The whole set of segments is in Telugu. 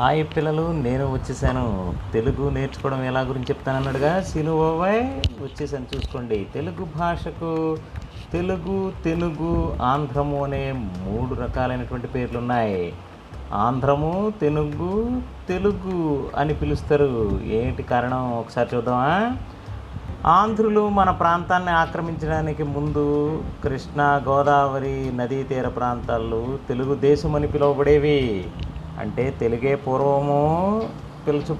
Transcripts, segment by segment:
హాయ్ పిల్లలు, నేను వచ్చేసాను. తెలుగు నేర్చుకోవడం ఎలా గురించి చెప్తాను అన్నాడుగా సినుబాబాయ్, వచ్చేసాను. చూసుకోండి, తెలుగు భాషకు తెలుగు ఆంధ్రము అనే మూడు రకాలైనటువంటి పేర్లు ఉన్నాయి. ఆంధ్రము, తెలుగు అని పిలుస్తారు. ఏంటి కారణం ఒకసారి చూద్దామా. ఆంధ్రులు మన ప్రాంతాన్ని ఆక్రమించడానికి ముందు కృష్ణా, గోదావరి నదీ తీర ప్రాంతాలు తెలుగుదేశం అని పిలువబడేవి. అంటే తెలుగే పూర్వము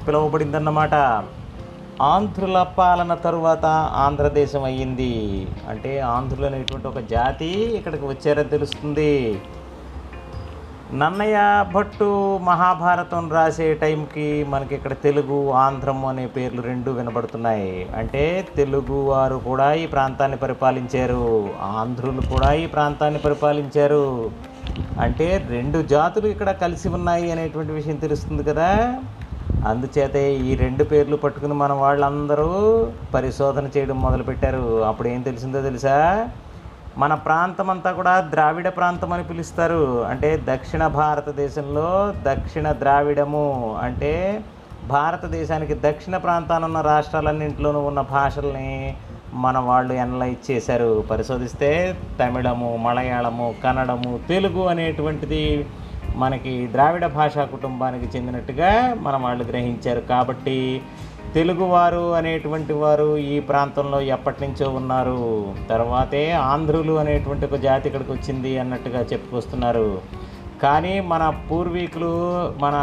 పిలువబడిందన్నమాట. ఆంధ్రుల పాలన తరువాత ఆంధ్రదేశం అయ్యింది. అంటే ఆంధ్రులు అనేటువంటి ఒక జాతి ఇక్కడికి వచ్చారని తెలుస్తుంది. నన్నయ భట్టు మహాభారతం రాసే టైంకి మనకి ఇక్కడ తెలుగు, ఆంధ్రం అనే పేర్లు రెండు వినబడుతున్నాయి. అంటే తెలుగు వారు కూడా ఈ ప్రాంతాన్ని పరిపాలించారు, ఆంధ్రులు కూడా ఈ ప్రాంతాన్ని పరిపాలించారు. అంటే రెండు జాతులు ఇక్కడ కలిసి ఉన్నాయి అనేటువంటి విషయం తెలుస్తుంది కదా. అందుచేతే ఈ రెండు పేర్లు పట్టుకుని మన వాళ్ళందరూ పరిశోధన చేయడం మొదలుపెట్టారు. అప్పుడు ఏం తెలిసిందో తెలుసా, మన ప్రాంతం అంతా కూడా ద్రావిడ ప్రాంతం అని పిలుస్తారు. అంటే దక్షిణ భారతదేశంలో దక్షిణ ద్రావిడము అంటే భారతదేశానికి దక్షిణ ప్రాంతానున్న రాష్ట్రాలన్నింటిలోనూ ఉన్న భాషల్ని మన వాళ్ళు ఎనలైజ్ చేశారు. పరిశోధిస్తే తమిళము, మలయాళము, కన్నడము, తెలుగు అనేటువంటిది మనకి ద్రావిడ భాషా కుటుంబానికి చెందినట్టుగా మన వాళ్ళు గ్రహించారు. కాబట్టి తెలుగువారు అనేటువంటి వారు ఈ ప్రాంతంలో ఎప్పటి నుంచో ఉన్నారు. తర్వాతే ఆంధ్రులు అనేటువంటి ఒక జాతి ఇక్కడికి వచ్చింది అన్నట్టుగా చెప్పుకొస్తున్నారు. కానీ మన పూర్వీకులు మన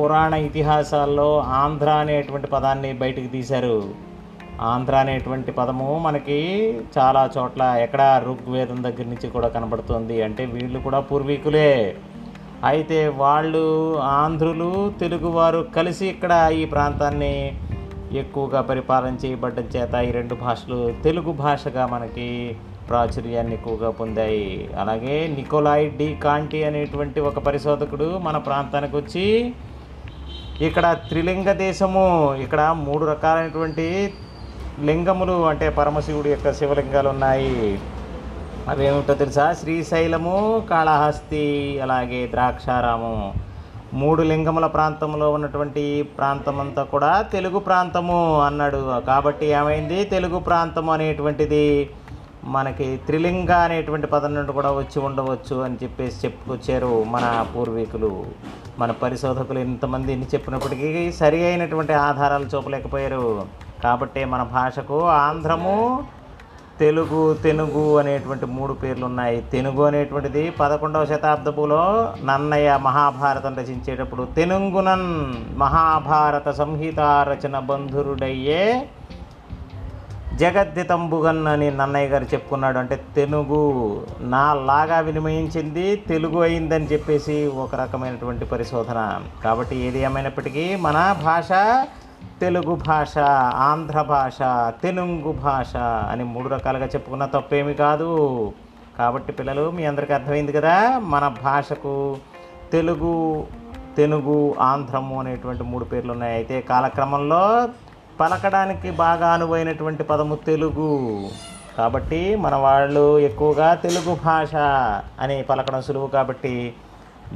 పురాణ ఇతిహాసాల్లో ఆంధ్ర అనేటువంటి పదాన్ని బయటికి తీశారు. ఆంధ్ర అనేటువంటి పదము మనకి చాలా చోట్ల ఎక్కడ ఋగ్వేదం దగ్గర నుంచి కూడా కనబడుతుంది. అంటే వీళ్ళు కూడా పూర్వీకులే. అయితే వాళ్ళు ఆంధ్రులు, తెలుగువారు కలిసి ఇక్కడ ఈ ప్రాంతాన్ని ఎక్కువగా పరిపాలన చేయబడ్డం చేత ఈ రెండు భాషలు తెలుగు భాషగా మనకి ప్రాచుర్యాన్ని ఎక్కువగా పొందాయి. అలాగే నికోలాయ్ డి కాంటి అనేటువంటి ఒక పరిశోధకుడు మన ప్రాంతానికి వచ్చి ఇక్కడ త్రిలింగ దేశము, ఇక్కడ మూడు రకాలైనటువంటి లింగములు అంటే పరమశివుడి యొక్క శివలింగాలు ఉన్నాయి. అవేమిటో తెలుసా, శ్రీశైలము, కాళహస్తి, అలాగే ద్రాక్షారామము. మూడు లింగముల ప్రాంతంలో ఉన్నటువంటి ప్రాంతం అంతా కూడా తెలుగు ప్రాంతము అన్నాడు. కాబట్టి ఏమైంది, తెలుగు ప్రాంతము అనేటువంటిది మనకి త్రిలింగ అనేటువంటి పదం నుండి కూడా వచ్చి ఉండవచ్చు అని చెప్పేసి చెప్పుకొచ్చారు మన పూర్వీకులు. మన పరిశోధకులు ఎంతమంది ఎన్ని చెప్పినప్పటికీ సరి అయినటువంటి ఆధారాలు చూపలేకపోయారు. కాబట్టి మన భాషకు ఆంధ్రము, తెలుగు అనేటువంటి మూడు పేర్లు ఉన్నాయి. తెలుగు అనేటువంటిది 11వ శతాబ్దములో నన్నయ మహాభారతం రచించేటప్పుడు తెనుంగునన్ మహాభారత సంహిత రచన బంధురుడయ్యే జగద్దితంబుగన్ అని నన్నయ్య గారు చెప్పుకున్నాడు. అంటే తెలుగు నా లాగా వినిమయించింది తెలుగు అయిందని చెప్పేసి ఒక రకమైనటువంటి పరిశోధన. కాబట్టి ఏది ఏమైనప్పటికీ మన భాష తెలుగు భాష, ఆంధ్ర భాష, తెలుగు భాష అని మూడు రకాలుగా చెప్పుకున్న తప్పేమీ కాదు. కాబట్టి పిల్లలు మీ అందరికీ అర్థమైంది కదా, మన భాషకు తెలుగు ఆంధ్రము అనేటువంటి మూడు పేర్లు ఉన్నాయి. అయితే కాలక్రమంలో పలకడానికి బాగా అనువైనటువంటి పదము తెలుగు. కాబట్టి మన వాళ్ళు ఎక్కువగా తెలుగు భాష అని పలకడం సులువు కాబట్టి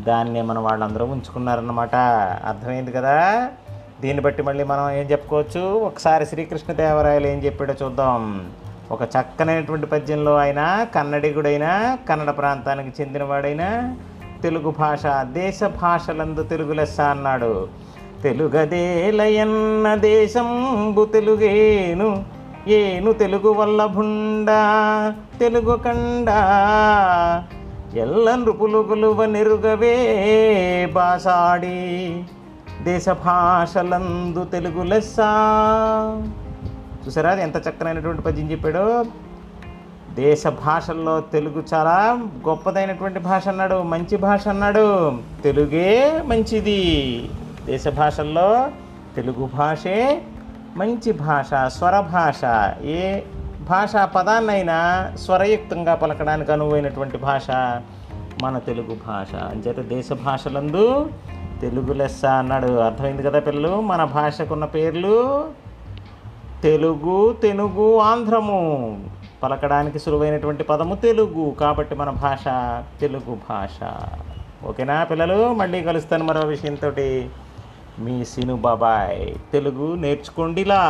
దాన్నే మన వాళ్ళందరూ ఉంచుకున్నారన్నమాట. అర్థమైంది కదా. దీన్ని బట్టి మళ్ళీ మనం ఏం చెప్పుకోవచ్చు, ఒకసారి శ్రీకృష్ణదేవరాయలు ఏం చెప్పాడో చూద్దాం. ఒక చక్కనైనటువంటి పద్యంలో ఆయన కన్నడిగుడైనా, కన్నడ ప్రాంతానికి చెందినవాడైనా తెలుగు భాష దేశ భాషలందు తెలుగు లెస్స అన్నాడు. తెలుగదేలయన్న దేశంబు తెలుగేను, ఏను తెలుగు వల్లభుండా తెలుగు కండా, ఎల్ల నృపులు గులువ నెరుగవే బాసాడి, దేశ భాషలందు తెలుగు లెస్స. చూసారా ఎంత చక్కనైనటువంటి పద్యం చెప్పాడో. దేశ భాషల్లో తెలుగు చాలా గొప్పదైనటువంటి భాష అన్నాడు, మంచి భాష అన్నాడు. తెలుగే మంచిది, దేశ భాషల్లో తెలుగు భాషే మంచి భాష, స్వర భాష. ఏ భాషా పదాన్నైనా స్వరయుక్తంగా పలకడానికి అనువైనటువంటి భాష మన తెలుగు భాష. అంచేత దేశ భాషలందు తెలుగు లెస్స అన్నాడు. అర్థమైంది కదా పిల్లలు, మన భాషకున్న పేర్లు తెలుగు ఆంధ్రము, పలకడానికి సులువైనటువంటి పదము తెలుగు. కాబట్టి మన భాష తెలుగు భాష. ఓకేనా పిల్లలు, మళ్ళీ కలుస్తాను మరో విషయంతో. మీ సిను బాబాయ్ తెలుగు నేర్చుకోండిలా.